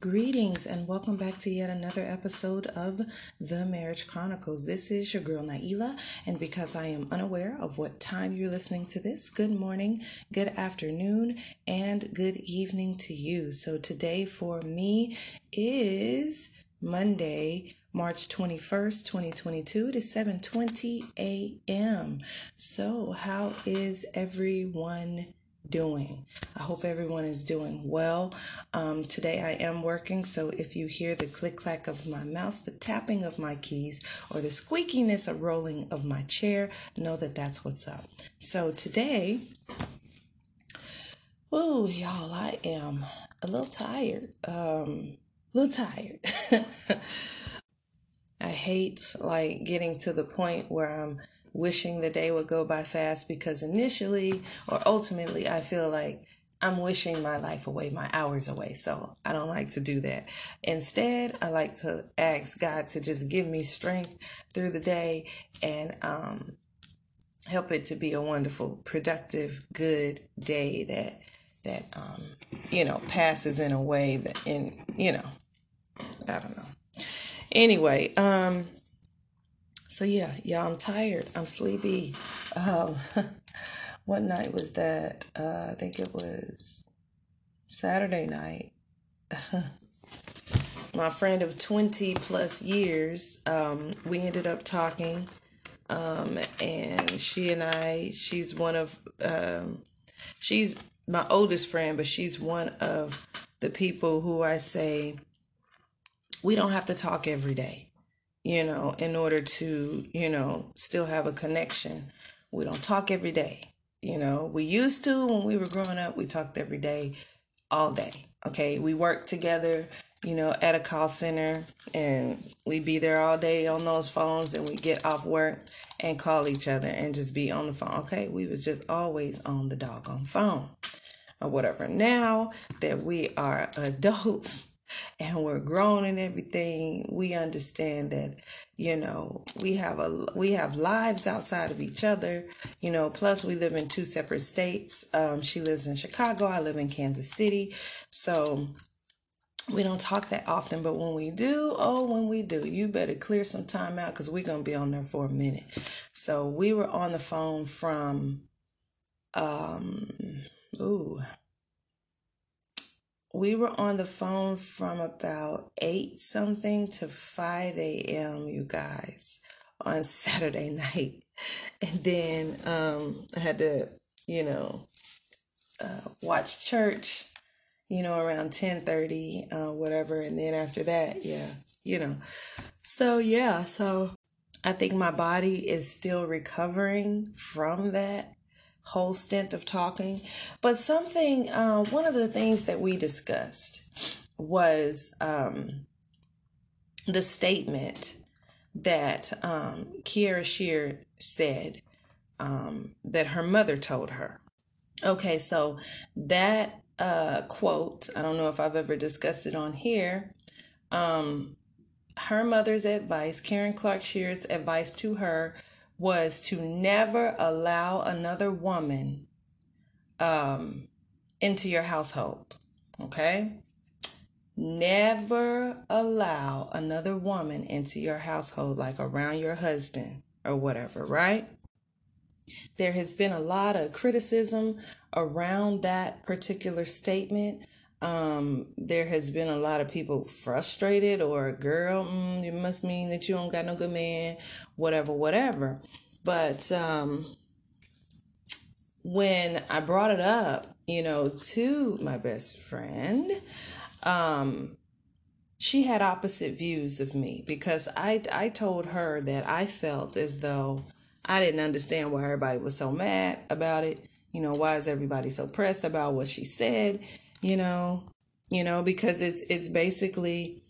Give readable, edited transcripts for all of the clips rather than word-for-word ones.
Greetings and welcome back to yet another episode of The Marriage Chronicles. This is your girl Naila, and because I am unaware of what time you're listening to this, good morning, good afternoon, and good evening to you. So today for me is Monday, March 21st, 2022. It is 7:20 a.m. So how is everyone doing? I hope everyone is doing well. Today I am working, so if you hear the click-clack of my mouse, the tapping of my keys, or the squeakiness of rolling of my chair, know that that's what's up. So today, oh y'all, I am a little tired. I hate like getting to the point where I'm wishing the day would go by fast, because initially or ultimately I feel like I'm wishing my life away, my hours away. So I don't like to do that. Instead, I like to ask God to just give me strength through the day and help it to be a wonderful, productive, good day that passes in a way that I don't know. Anyway, so yeah, y'all, I'm tired. I'm sleepy. What night was that? I think it was Saturday night. My friend of 20 plus years, we ended up talking, and she's one of, she's my oldest friend, but she's one of the people who I say, we don't have to talk every day. In order to, still have a connection. We don't talk every day. We used to, when we were growing up, we talked every day, all day. Okay. We worked together, at a call center, and we'd be there all day on those phones, and we'd get off work and call each other and just be on the phone. Okay. We was just always on the doggone phone or whatever. Now that we are adults, and we're grown and everything, we understand that, we have lives outside of each other, plus we live in two separate states. She lives in Chicago. I live in Kansas City. So we don't talk that often, but when we do, you better clear some time out, because we're going to be on there for a minute. So we were on the phone from, we were on the phone from about 8 something to 5 a.m., you guys, on Saturday night. And then I had to, watch church, around 10:30, whatever. And then after that, So I think my body is still recovering from that whole stint of talking. But something, one of the things that we discussed was the statement that Kierra Sheard said that her mother told her. Okay, so that quote, I don't know if I've ever discussed it on here, her mother's advice, Karen Clark Sheard's advice to her, was to never allow another woman into your household, okay? Never allow another woman into your household, like around your husband or whatever, right? There has been a lot of criticism around that particular statement. There has been a lot of people frustrated, or girl, it must mean that you don't got no good man, whatever. But, when I brought it up, to my best friend, she had opposite views of me, because I told her that I felt as though I didn't understand why everybody was so mad about it. Why is everybody so pressed about what she said? Because it's basically,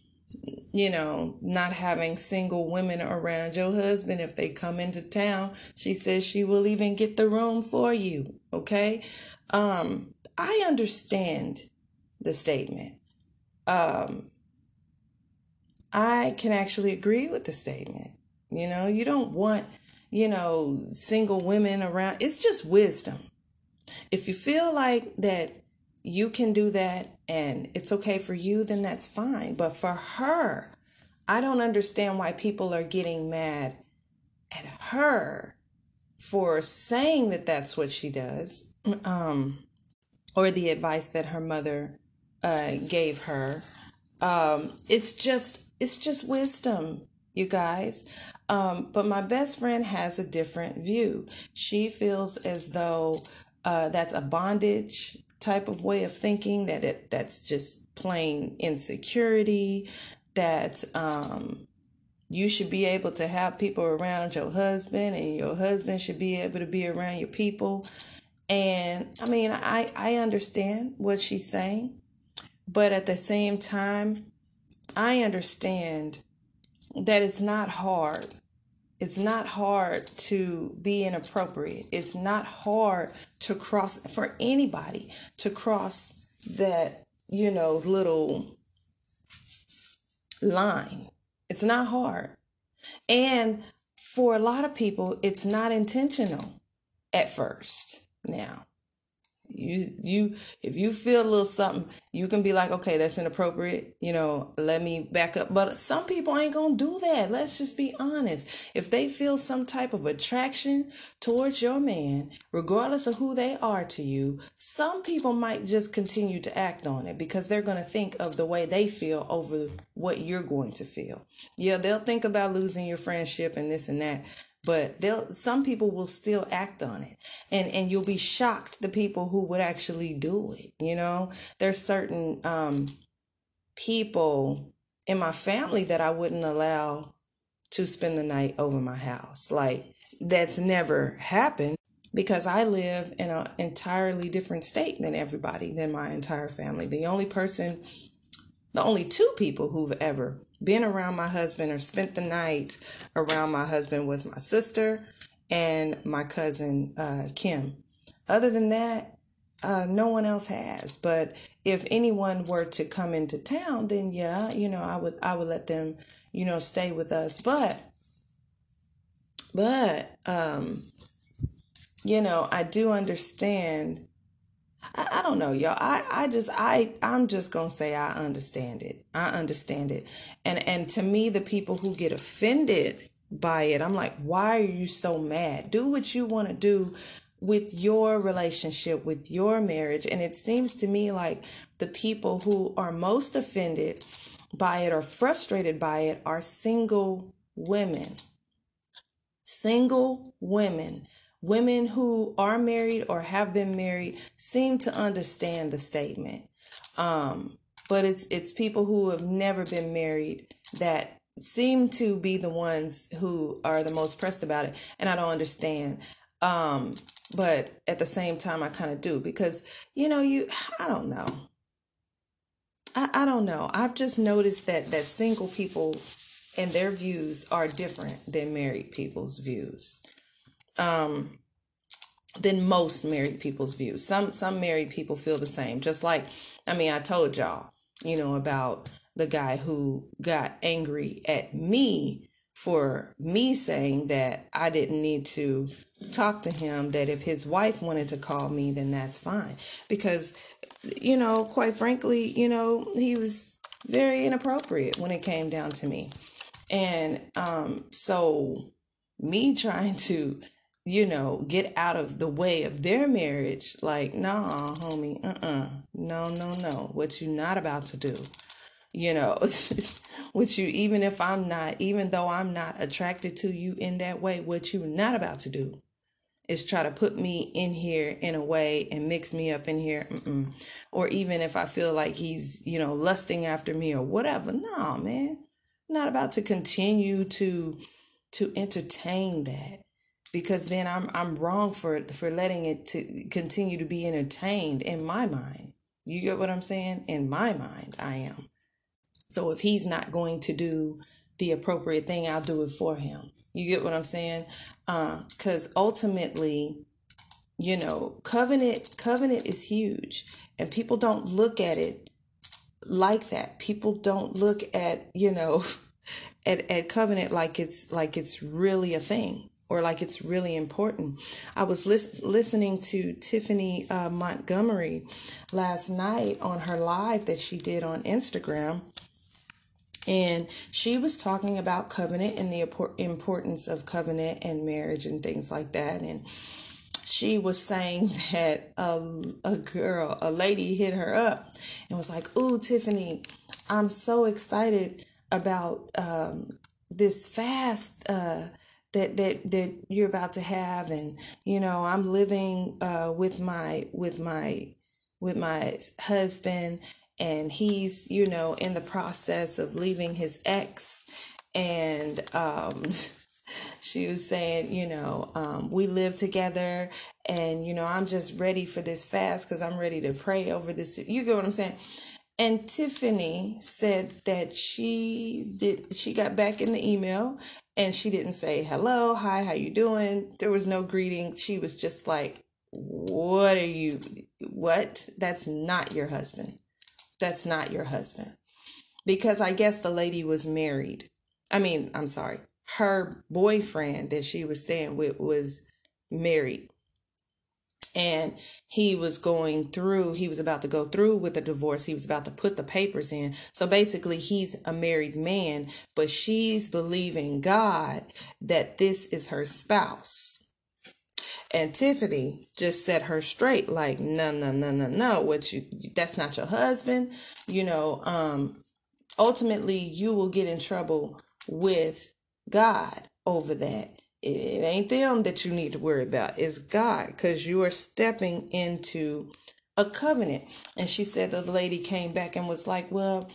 not having single women around your husband. If they come into town, she says she will even get the room for you. Okay. I understand the statement. I can actually agree with the statement. You don't want, single women around. It's just wisdom. If you feel like that, you can do that, and it's okay for you, then that's fine. But for her, I don't understand why people are getting mad at her for saying that that's what she does, or the advice that her mother gave her. It's just wisdom, you guys. But my best friend has a different view. She feels as though that's a bondage type of way of thinking, that that's just plain insecurity, that you should be able to have people around your husband, and your husband should be able to be around your people. And I mean, I understand what she's saying, but at the same time, I understand that it's not hard. It's not hard to be inappropriate. It's not hard to cross, for anybody to cross that, you know, little line. It's not hard. And for a lot of people, it's not intentional at first. Now, you if you feel a little something, you can be like, okay, that's inappropriate, you know, let me back up. But some people ain't gonna do that. Let's just be honest. If they feel some type of attraction towards your man, regardless of who they are to you, some people might just continue to act on it because they're gonna think of the way they feel over what you're going to feel. Yeah, they'll think about losing your friendship and this and that, but some people will still act on it, and you'll be shocked, the people who would actually do it. You know, there's certain people in my family that I wouldn't allow to spend the night over my house. Like, that's never happened because I live in an entirely different state than everybody, than my entire family. The only two people who've ever been around my husband or spent the night around my husband was my sister and my cousin, Kim. Other than that, no one else has. But if anyone were to come into town, then yeah, you know, I would let them, you know, stay with us. But, you know, I do understand. I don't know, y'all. I'm just going to say I understand it. I understand it. And to me, the people who get offended by it, I'm like, why are you so mad? Do what you want to do with your relationship, with your marriage. And it seems to me like the people who are most offended by it or frustrated by it are single women. Single women. Women who are married or have been married seem to understand the statement. But it's people who have never been married that seem to be the ones who are the most pressed about it. And I don't understand. But at the same time, I kind of do because, you know, I don't know. I don't know. I've just noticed that single people and their views are different than married people's views. Than most married people's views. Some married people feel the same. Just like, I mean, I told y'all, you know, about the guy who got angry at me for me saying that I didn't need to talk to him, that if his wife wanted to call me, then that's fine. Because, you know, quite frankly, you know, he was very inappropriate when it came down to me. And so me trying to, you know, get out of the way of their marriage. Like, nah, homie, no. What you not about to do, you know, what you, even though I'm not attracted to you in that way, what you not about to do is try to put me in here in a way and mix me up in here. Mm-mm. Or even if I feel like he's, you know, lusting after me or whatever. Nah, man, not about to continue to entertain that. Because then I'm wrong for letting it to continue to be entertained in my mind. You get what I'm saying? In my mind, I am. So if he's not going to do the appropriate thing, I'll do it for him. You get what I'm saying? 'Cause ultimately, you know, covenant is huge, and people don't look at it like that. People don't look at, you know, at covenant like it's really a thing. or like it's really important. I was listening to Tiffany Montgomery last night on her live that she did on Instagram. And she was talking about covenant and the importance of covenant and marriage and things like that. And she was saying that a lady hit her up and was like, "Ooh, Tiffany, I'm so excited about this fast that you're about to have, and you know, I'm living with my husband, and he's, you know, in the process of leaving his ex." And she was saying, you know, we live together, and you know, I'm just ready for this fast because I'm ready to pray over this. You get what I'm saying? And Tiffany said that she got back in the email and she didn't say hello, hi, how you doing? There was no greeting. She was just like, what? That's not your husband. That's not your husband. Because I guess the lady was married. I mean, I'm sorry. Her boyfriend that she was staying with was married. And he was about to go through with the divorce. He was about to put the papers in. So basically, he's a married man, but she's believing God that this is her spouse. And Tiffany just set her straight, like, no, that's not your husband. You know, ultimately, you will get in trouble with God over that. It ain't them that you need to worry about. It's God, because you are stepping into a covenant. And she said the lady came back and was like, "Well,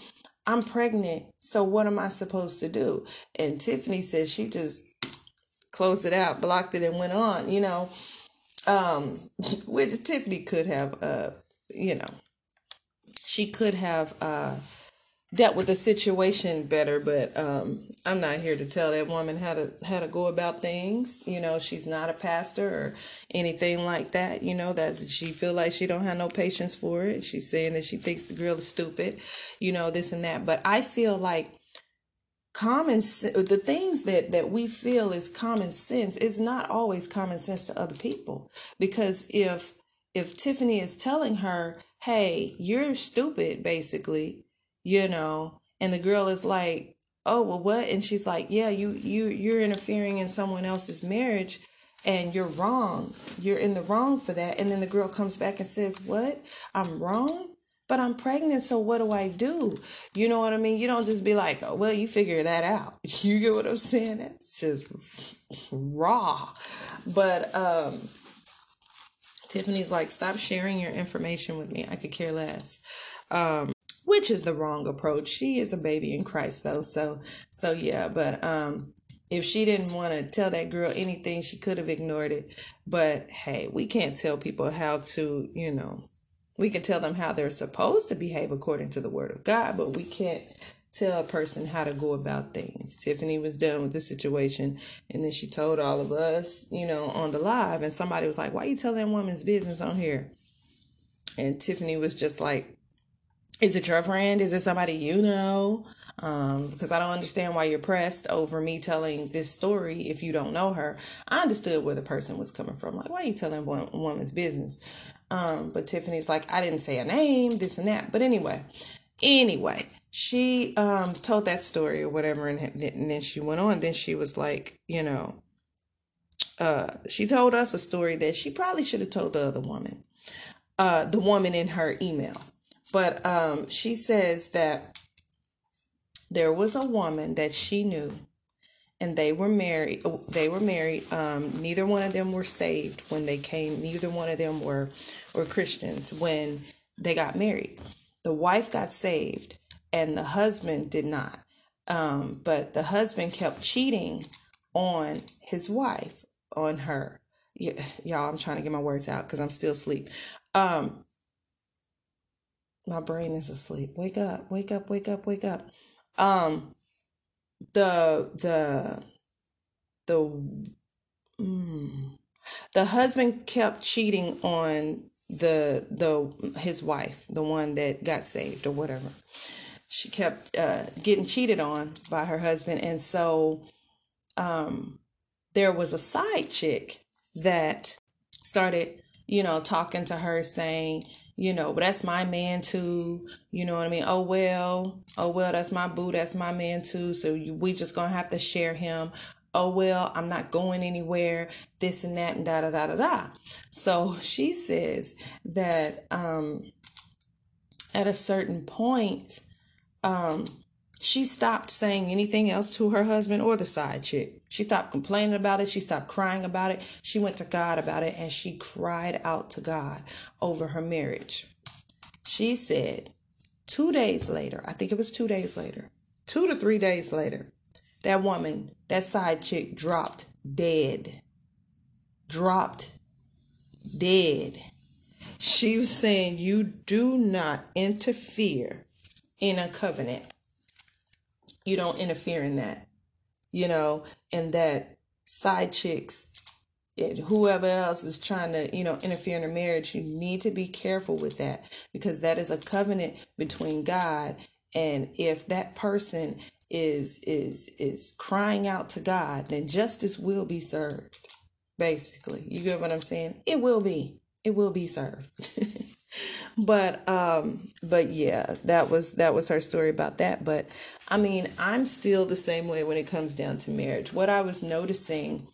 I'm pregnant, so what am I supposed to do?" And Tiffany said she just closed it out, blocked it, and went on, you know, which Tiffany could have, you know, she could have dealt with the situation better, but I'm not here to tell that woman how to go about things. You know, she's not a pastor or anything like that. You know, that she feel like she don't have no patience for it. She's saying that she thinks the girl is stupid, you know, this and that. But I feel like common sense, the things that we feel is common sense, is not always common sense to other people. Because if Tiffany is telling her, "Hey, you're stupid," basically, you know, and the girl is like, "Oh, well, what?" And she's like, "Yeah, you're interfering in someone else's marriage, and you're wrong. You're in the wrong for that." And then the girl comes back and says, "What? I'm wrong? But I'm pregnant, so what do I do?" You know what I mean? You don't just be like, "Oh, well, you figure that out." You get what I'm saying? That's just raw. But Tiffany's like, "Stop sharing your information with me. I could care less." Which is the wrong approach. She is a baby in Christ, though. So yeah, but if she didn't want to tell that girl anything, she could have ignored it. But hey, we can't tell people how to, you know, we can tell them how they're supposed to behave according to the word of God, but we can't tell a person how to go about things. Tiffany was done with the situation, and then she told all of us, you know, on the live, and somebody was like, "Why you tell that woman's business on here?" And Tiffany was just like, "Is it your friend? Is it somebody you know? Because I don't understand why you're pressed over me telling this story if you don't know her." I understood where the person was coming from. Like, "Why are you telling a woman's business?" But Tiffany's like, "I didn't say a name, this and that." But anyway, she told that story or whatever. And then she went on. Then she was like, you know, she told us a story that she probably should have told the other woman, the woman in her email. But she says that there was a woman that she knew, and they were married. Neither one of them were saved when they came. Neither one of them were Christians when they got married. The wife got saved and the husband did not. But the husband kept cheating on his wife, on her. Y'all, I'm trying to get my words out because I'm still asleep. My brain is asleep. Wake up, wake up, wake up, wake up. The husband kept cheating on his wife, the one that got saved or whatever. She kept getting cheated on by her husband. And so there was a side chick that started, talking to her saying, but that's my man too. You know what I mean? Oh, well, that's my boo. That's my man too. So we just going to have to share him. Oh, well, I'm not going anywhere, this and that and da, da, da, da, da. So she says that at a certain point, she stopped saying anything else to her husband or the side chick. She stopped complaining about it. She stopped crying about it. She went to God about it, and she cried out to God over her marriage. She said 2 days later, I think it was 2 days later, 2 to 3 days later, that woman, that side chick, dropped dead. She was saying, you do not interfere in a covenant. You don't interfere in that, and that side chicks, whoever else is trying to, interfere in a marriage, you need to be careful with that, because that is a covenant between God. And if that person is crying out to God, then justice will be served. Basically, you get what I'm saying? It will be served. But yeah, that was her story about that. But I mean, I'm still the same way when it comes down to marriage. What I was noticing,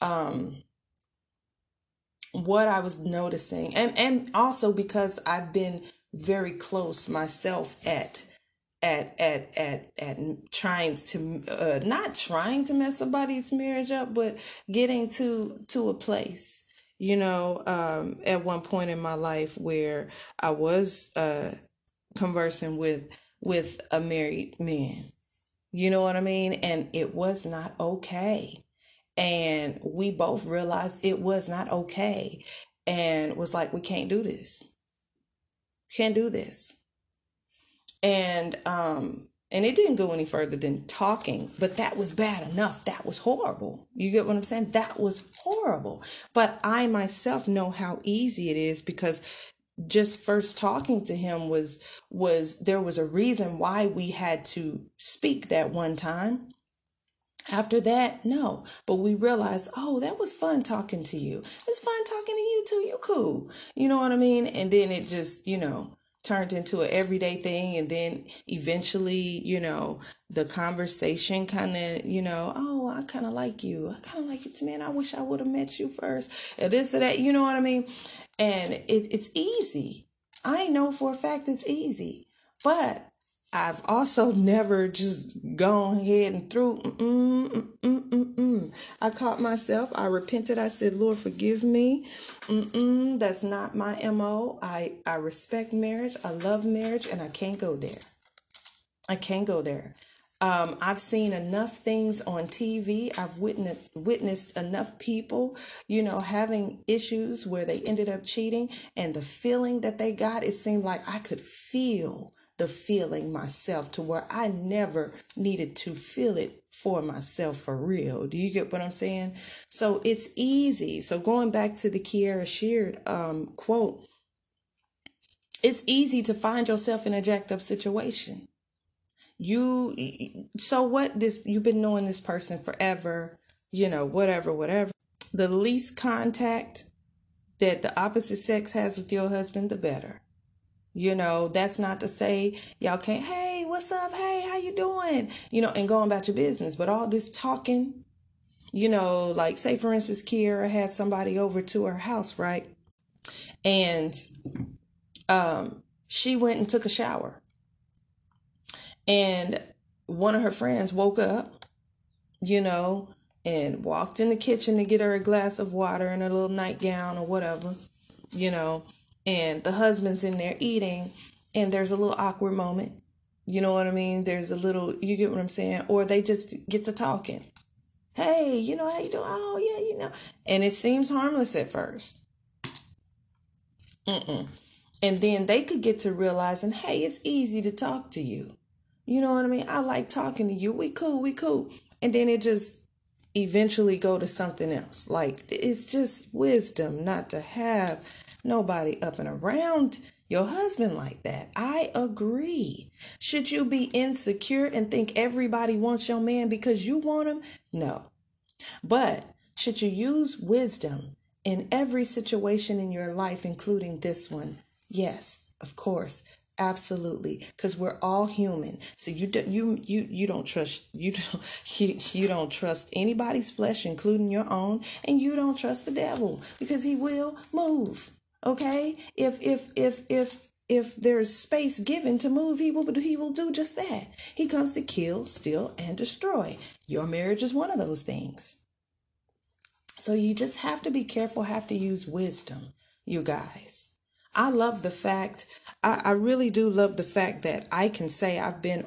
and also because I've been very close myself at trying to not trying to mess somebody's marriage up, but getting to a place, at one point in my life where I was conversing with a married man, you know what I mean? And it was not okay. And we both realized it was not okay, and was like, we can't do this. Can't do this. And it didn't go any further than talking, but that was bad enough. That was horrible. You get what I'm saying? That was horrible. But I myself know how easy it is, because just first talking to him was there was a reason why we had to speak that one time. After that, no. But we realized, oh, that was fun talking to you. It's fun talking to you too. You cool. You know what I mean? And then it just, turned into an everyday thing. And then eventually, the conversation kind of, oh, I kind of like you. I kind of like it, man. I wish I would have met you first, and this or that, you know what I mean? And it's easy. I know for a fact it's easy, but I've also never just gone ahead and through. I caught myself. I repented. I said, Lord, forgive me. That's not my MO. I respect marriage. I love marriage, and I can't go there. I can't go there. I've seen enough things on TV. I've witnessed enough people, having issues where they ended up cheating, and the feeling that they got, it seemed like I could feel the feeling myself, to where I never needed to feel it for myself for real. Do you get what I'm saying? So it's easy. So going back to the Kierra Sheard quote, it's easy to find yourself in a jacked up situation. You've been knowing this person forever, whatever. The least contact that the opposite sex has with your husband, the better. That's not to say y'all can't, hey, what's up? Hey, how you doing? And going about your business. But all this talking, like say, for instance, Kierra had somebody over to her house, right? And she went and took a shower. And one of her friends woke up, and walked in the kitchen to get her a glass of water and a little nightgown or whatever, And the husband's in there eating, and there's a little awkward moment. You know what I mean? There's a little, you get what I'm saying? Or they just get to talking. Hey, how you doing? Oh, yeah, And it seems harmless at first. And then they could get to realizing, hey, it's easy to talk to you. You know what I mean? I like talking to you. We cool. And then it just eventually go to something else. Like, it's just wisdom not to have nobody up and around your husband like that. I agree. Should you be insecure and think everybody wants your man because you want him? No. But should you use wisdom in every situation in your life, including this one? Yes, of course. Absolutely, because we're all human. So you don't trust anybody's flesh, including your own, and you don't trust the devil because he will move. Okay, if there's space given to move, he will do just that. He comes to kill, steal, and destroy. Your marriage is one of those things. So you just have to be careful. Have to use wisdom, you guys. I love the fact. I really do love the fact that I can say I've been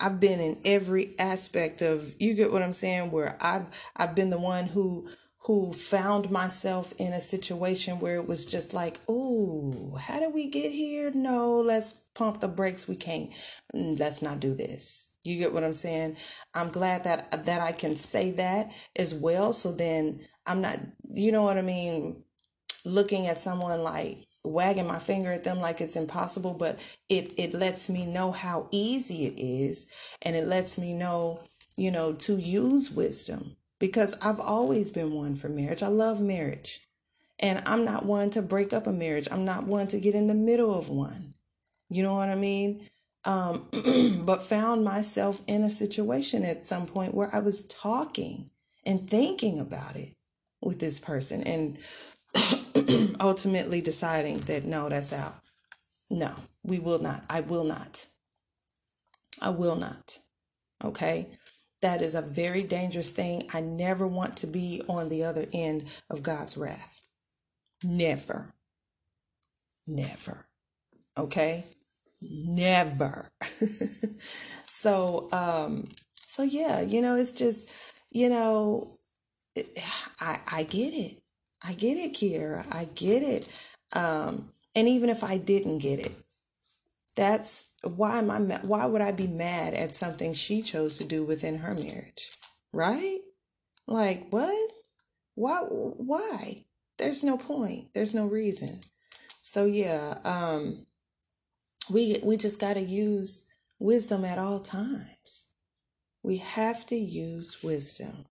in every aspect of, you get what I'm saying, where I've been the one who found myself in a situation where it was just like, oh, how did we get here? No, let's pump the brakes. We can't. Let's not do this. You get what I'm saying? I'm glad that I can say that as well. So then I'm not, you know what I mean, looking at someone like, wagging my finger at them like it's impossible, but it lets me know how easy it is, and it lets me know, you know, to use wisdom, because I've always been one for marriage. I love marriage, and I'm not one to break up a marriage. I'm not one to get in the middle of one. You know what I mean? But found myself in a situation at some point where I was talking and thinking about it with this person, and ultimately deciding that no, that's out. No, we will not. I will not. Okay. That is a very dangerous thing. I never want to be on the other end of God's wrath. Never. Okay. Never. So yeah, you know, it's just, you know, I get it, Kierra. I get it. And even if I didn't get it, that's why why would I be mad at something she chose to do within her marriage? Right? Like, what? Why? There's no point. There's no reason. So yeah, we just got to use wisdom at all times. We have to use wisdom.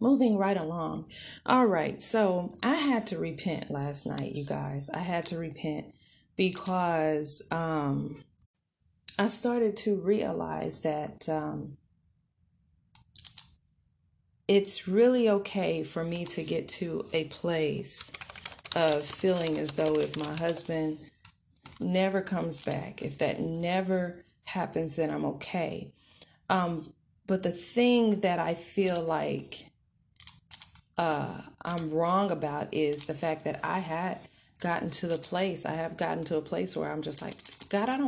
Moving right along. All right. So I had to repent last night, you guys. I had to repent because I started to realize that it's really okay for me to get to a place of feeling as though if my husband never comes back, if that never happens, then I'm okay. But the thing that I feel like I'm wrong about is the fact that I have gotten to a place where I'm just like, God, I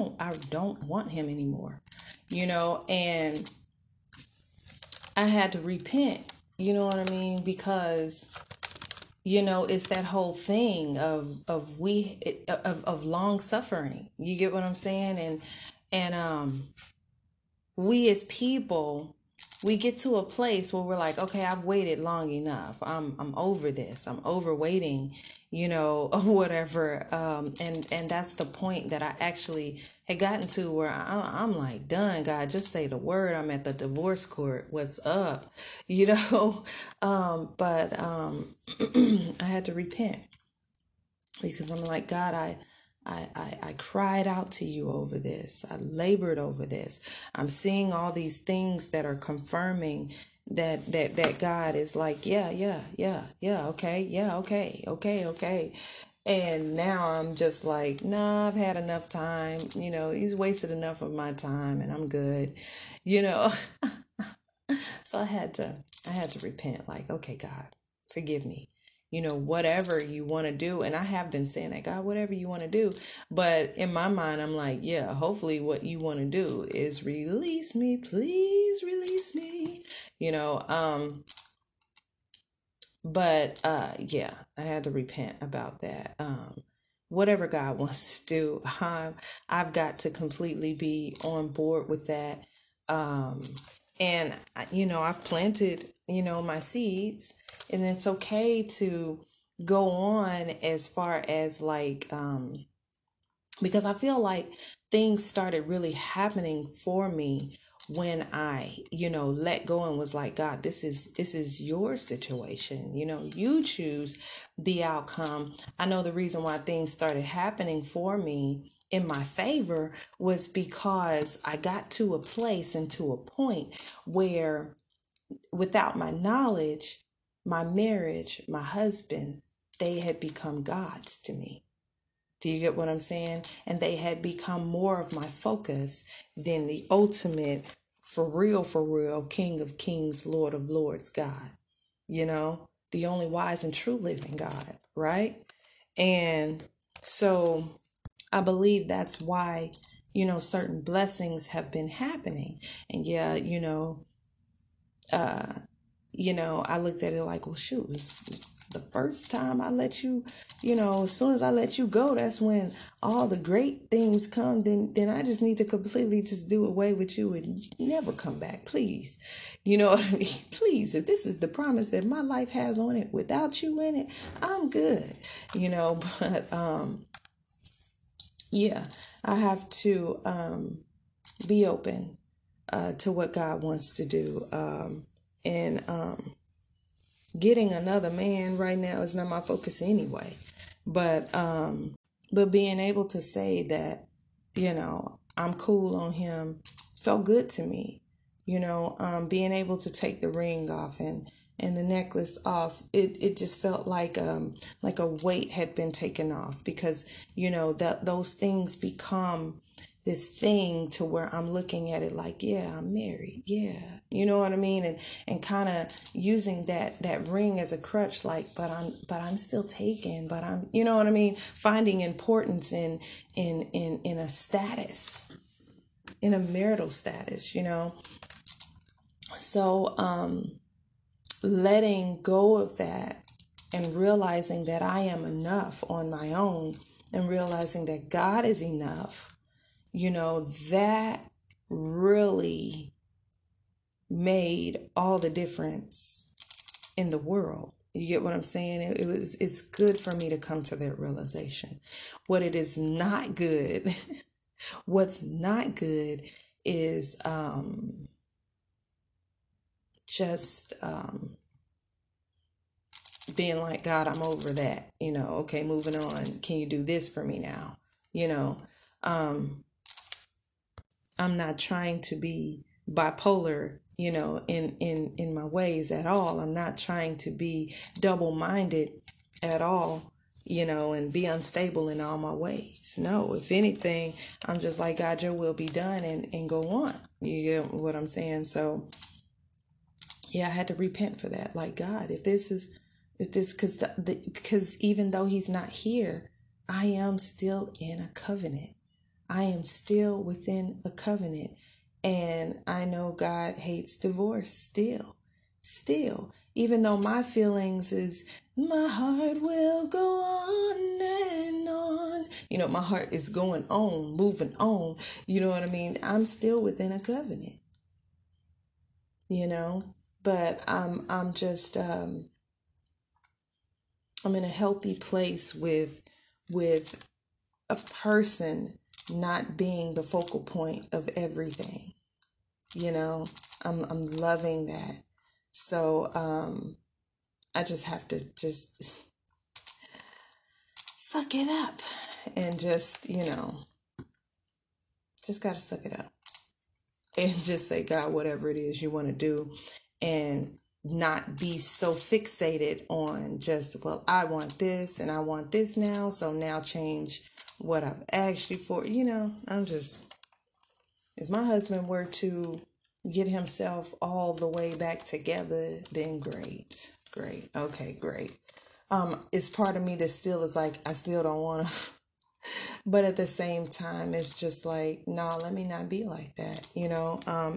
don't want him anymore, you know, and I had to repent, you know what I mean? Because, you know, it's that whole thing of long suffering. You get what I'm saying? And we as people, we get to a place where we're like, okay, I've waited long enough. I'm over this. I'm over waiting, you know, or whatever. And that's the point that I actually had gotten to where I'm like, done, God, just say the word. I'm at the divorce court. What's up? You know? But I had to repent because I'm like, God, I cried out to you over this. I labored over this. I'm seeing all these things that are confirming that God is like, okay. And now I'm just like, nah, I've had enough time. You know, he's wasted enough of my time and I'm good, you know. So I had to repent, like, okay, God, forgive me. You know, whatever you want to do. And I have been saying that, God, whatever you want to do. But in my mind, I'm like, yeah, hopefully what you want to do is release me. Please release me. You know, yeah, I had to repent about that. Whatever God wants to do, I've got to completely be on board with that. And, you know, I've planted, you know, my seeds. And it's okay to go on as far as like, because I feel like things started really happening for me when I, let go and was like, God, this is your situation. You choose the outcome. I know the reason why things started happening for me in my favor was because I got to a place and to a point where without my knowledge, my marriage, my husband, they had become gods to me. Do you get what I'm saying? And they had become more of my focus than the ultimate, for real, King of Kings, Lord of Lords, God. The only wise and true living God, right? And so I believe that's why, certain blessings have been happening. And yeah, I looked at it like, well, shoot, the first time I let you, as soon as I let you go, that's when all the great things come. Then I just need to completely just do away with you and never come back, please. You know what I mean? Please, if this is the promise that my life has on it without you in it, I'm good. But yeah, I have to be open to what God wants to do. And getting another man right now is not my focus anyway. But being able to say that, I'm cool on him felt good to me. Being able to take the ring off and the necklace off, it just felt like a weight had been taken off, because, that those things become this thing to where I'm looking at it like, yeah, I'm married. Yeah. You know what I mean? And kind of using that ring as a crutch, like, but I'm still taken, but I'm, you know what I mean? Finding importance in a status, in a marital status, So, letting go of that and realizing that I am enough on my own and realizing that God is enough. That really made all the difference in the world. You get what I'm saying? It's good for me to come to that realization. What it is not good, what's not good is just being like, God, I'm over that. Okay, moving on. Can you do this for me now? I'm not trying to be bipolar, in my ways at all. I'm not trying to be double-minded at all, and be unstable in all my ways. No, if anything, I'm just like, God, your will be done and go on. You get what I'm saying? So yeah, I had to repent for that. Like, God, because even though he's not here, I am still in a covenant. I am still within a covenant, and I know God hates divorce still, even though my feelings is my heart will go on and on. My heart is going on, moving on. You know what I mean? I'm still within a covenant, but I'm just, I'm in a healthy place with a person not being the focal point of everything. I'm loving that. So, I just have to just suck it up and just got to suck it up and just say, God, whatever it is you want to do, and not be so fixated on just, well, I want this and I want this now. So now change what I've asked you for. I'm just, if my husband were to get himself all the way back together, then great. Okay, great. It's part of me that still is like, I still don't want to, but at the same time, it's just like, no, let me not be like that.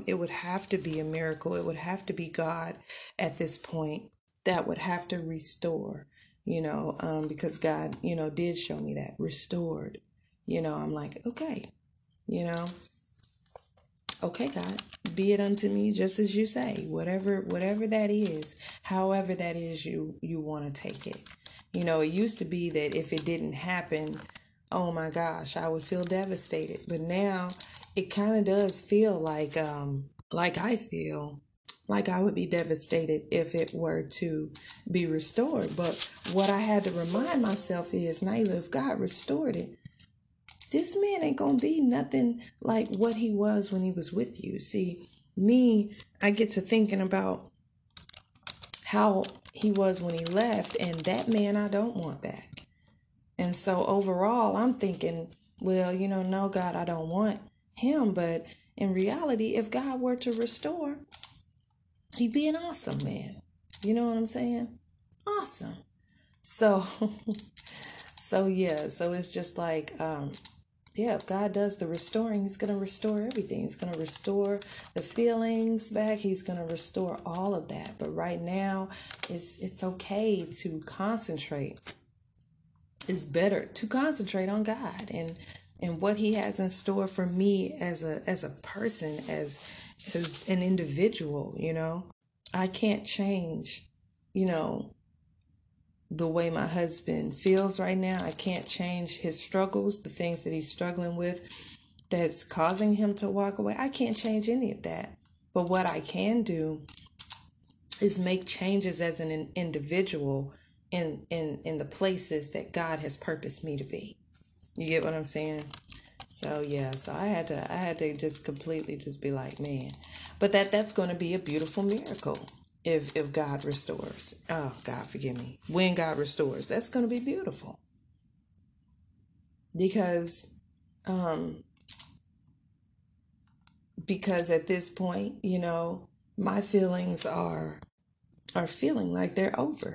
It would have to be a miracle. It would have to be God at this point that would have to restore. Because God, did show me that restored, I'm like, okay, okay, God, be it unto me, just as you say, whatever that is, however that is, you want to take it. It used to be that if it didn't happen, oh my gosh, I would feel devastated. But now it kind of does feel like, like I feel like I would be devastated if it were to be restored. But what I had to remind myself is, Nayla, if God restored it, this man ain't going to be nothing like what he was when he was with you. See, me, I get to thinking about how he was when he left, and that man I don't want back. And so overall, I'm thinking, well, you know, no, God, I don't want him. But in reality, if God were to restore, he'd be an awesome man. You know what I'm saying? Awesome. So yeah, so it's just like, yeah, if God does the restoring, he's going to restore everything. He's going to restore the feelings back. He's going to restore all of that. But right now, it's okay to concentrate. It's better to concentrate on God and what he has in store for me as a person, as an individual, you know. I can't change, you know, the way my husband feels right now. I can't change his struggles, the things that he's struggling with that's causing him to walk away. I can't change any of that. But what I can do is make changes as an individual in the places that God has purposed me to be. You get what I'm saying? So yeah, so I had to just completely just be like, man, but that's going to be a beautiful miracle if God restores. Oh, God, forgive me. When God restores, that's going to be beautiful. Because at this point, you know, my feelings are feeling like they're over.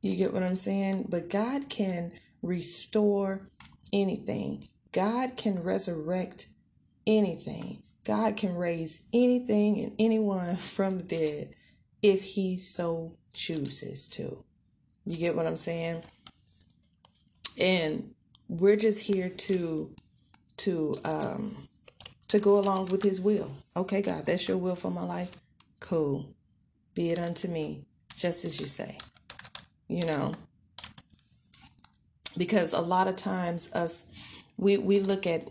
You get what I'm saying? But God can restore anything. God can resurrect anything. God can raise anything and anyone from the dead if he so chooses to. You get what I'm saying? And we're just here to go along with his will. Okay, God, that's your will for my life. Cool. Be it unto me, just as you say. You know, because a lot of times us, we look at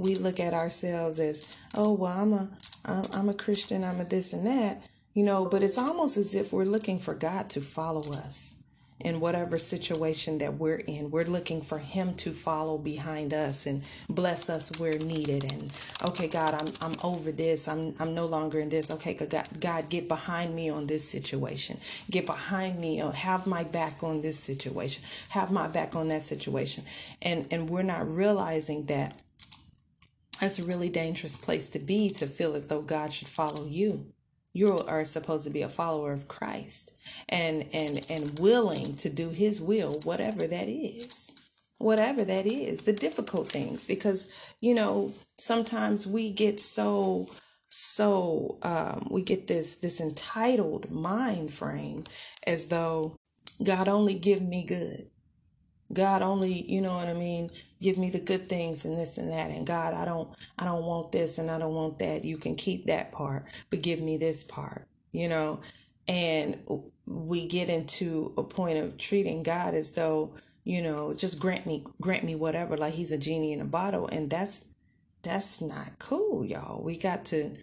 ourselves as, oh, well, I'm a Christian, I'm a this and that, you know, but it's almost as if we're looking for God to follow us in whatever situation that we're in. We're looking for him to follow behind us and bless us where needed. And okay, God, I'm over this. I'm no longer in this. Okay, God, get behind me on this situation. Get behind me, or have my back on this situation. Have my back on that situation. And we're not realizing that that's a really dangerous place to be, to feel as though God should follow you. You are supposed to be a follower of Christ and willing to do his will, whatever that is. Whatever that is, the difficult things, because, you know, sometimes we get so we get this entitled mind frame as though God only give me good. God only, you know what I mean, give me the good things and this and that. And God, I don't want this and I don't want that. You can keep that part, but give me this part, you know. And we get into a point of treating God as though, you know, just grant me whatever, like he's a genie in a bottle. And that's not cool, y'all. We got to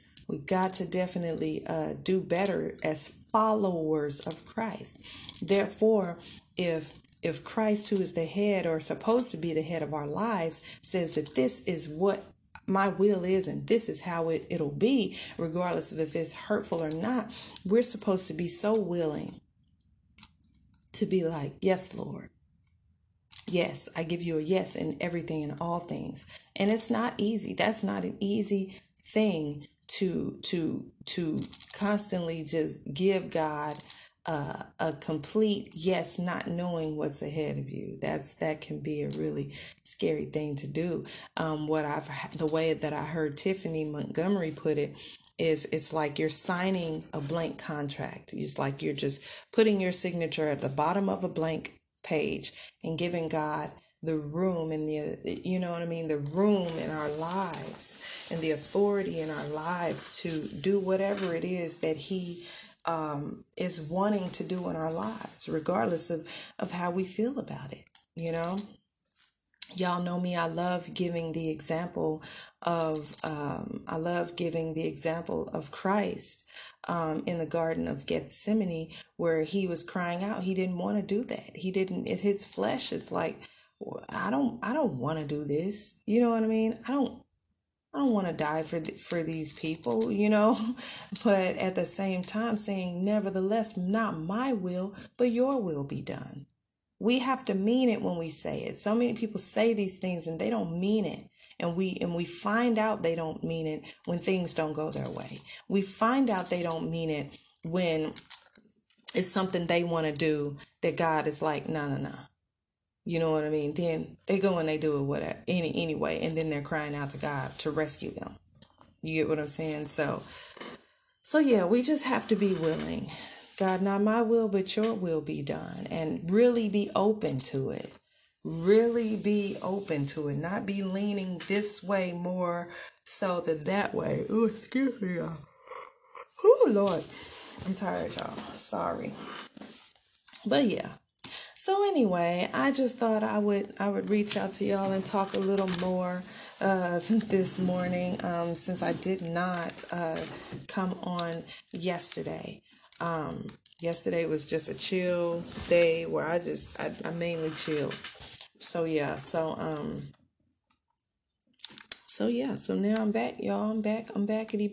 definitely do better as followers of Christ. Therefore, if Christ, who is the head or supposed to be the head of our lives, says that this is what my will is and this is how it'll be, regardless of if it's hurtful or not, we're supposed to be so willing to be like, yes, Lord. Yes, I give you a yes in everything and all things. And it's not easy. That's not an easy thing to constantly just give God a complete yes, not knowing what's ahead of you. That can be a really scary thing to do. The way that I heard Tiffany Montgomery put it is, it's like you're signing a blank contract. It's like you're just putting your signature at the bottom of a blank page and giving God the room and the, you know what I mean, the room in our lives and the authority in our lives to do whatever it is that he is wanting to do in our lives, regardless of how we feel about it, you know? Y'all know me. I love giving the example of Christ in the Garden of Gethsemane, where he was crying out. He didn't want to do that. His flesh is like, I don't want to do this. You know what I mean? I don't want to die for these people, you know, but at the same time saying, nevertheless, not my will, but your will be done. We have to mean it when we say it. So many people say these things and they don't mean it. And we find out they don't mean it when things don't go their way. We find out they don't mean it when it's something they want to do that God is like, no. You know what I mean? Then they go and they do it whatever, anyway. And then they're crying out to God to rescue them. You get what I'm saying? So yeah, we just have to be willing. God, not my will, but your will be done. And really be open to it. Really be open to it. Not be leaning this way more so than that way. Ooh, excuse me, y'all. Oh, Lord. I'm tired, y'all. Sorry. But yeah. So anyway, I just thought I would reach out to y'all and talk a little more this morning, since I did not come on yesterday. Yesterday was just a chill day where I mainly chilled. So yeah, so now I'm back, y'all. I'm backity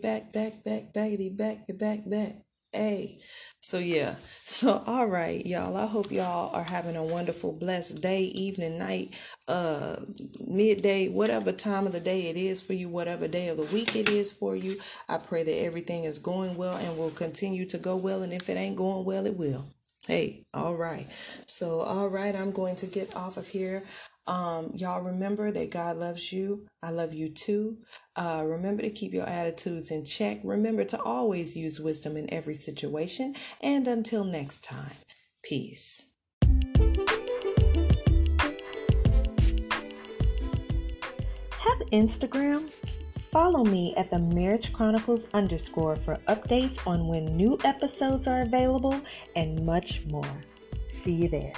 back. Hey, so yeah. So all right, y'all. I hope y'all are having a wonderful, blessed day, evening, night, midday, whatever time of the day it is for you, whatever day of the week it is for you. I pray that everything is going well and will continue to go well. And if it ain't going well, it will. Hey, all right. So all right, I'm going to get off of here. Y'all remember that God loves you. I love you too. Remember to keep your attitudes in check. Remember to always use wisdom in every situation. And until next time, peace. Have Instagram? Follow me at The Marriage Chronicles _ for updates on when new episodes are available and much more. See you there.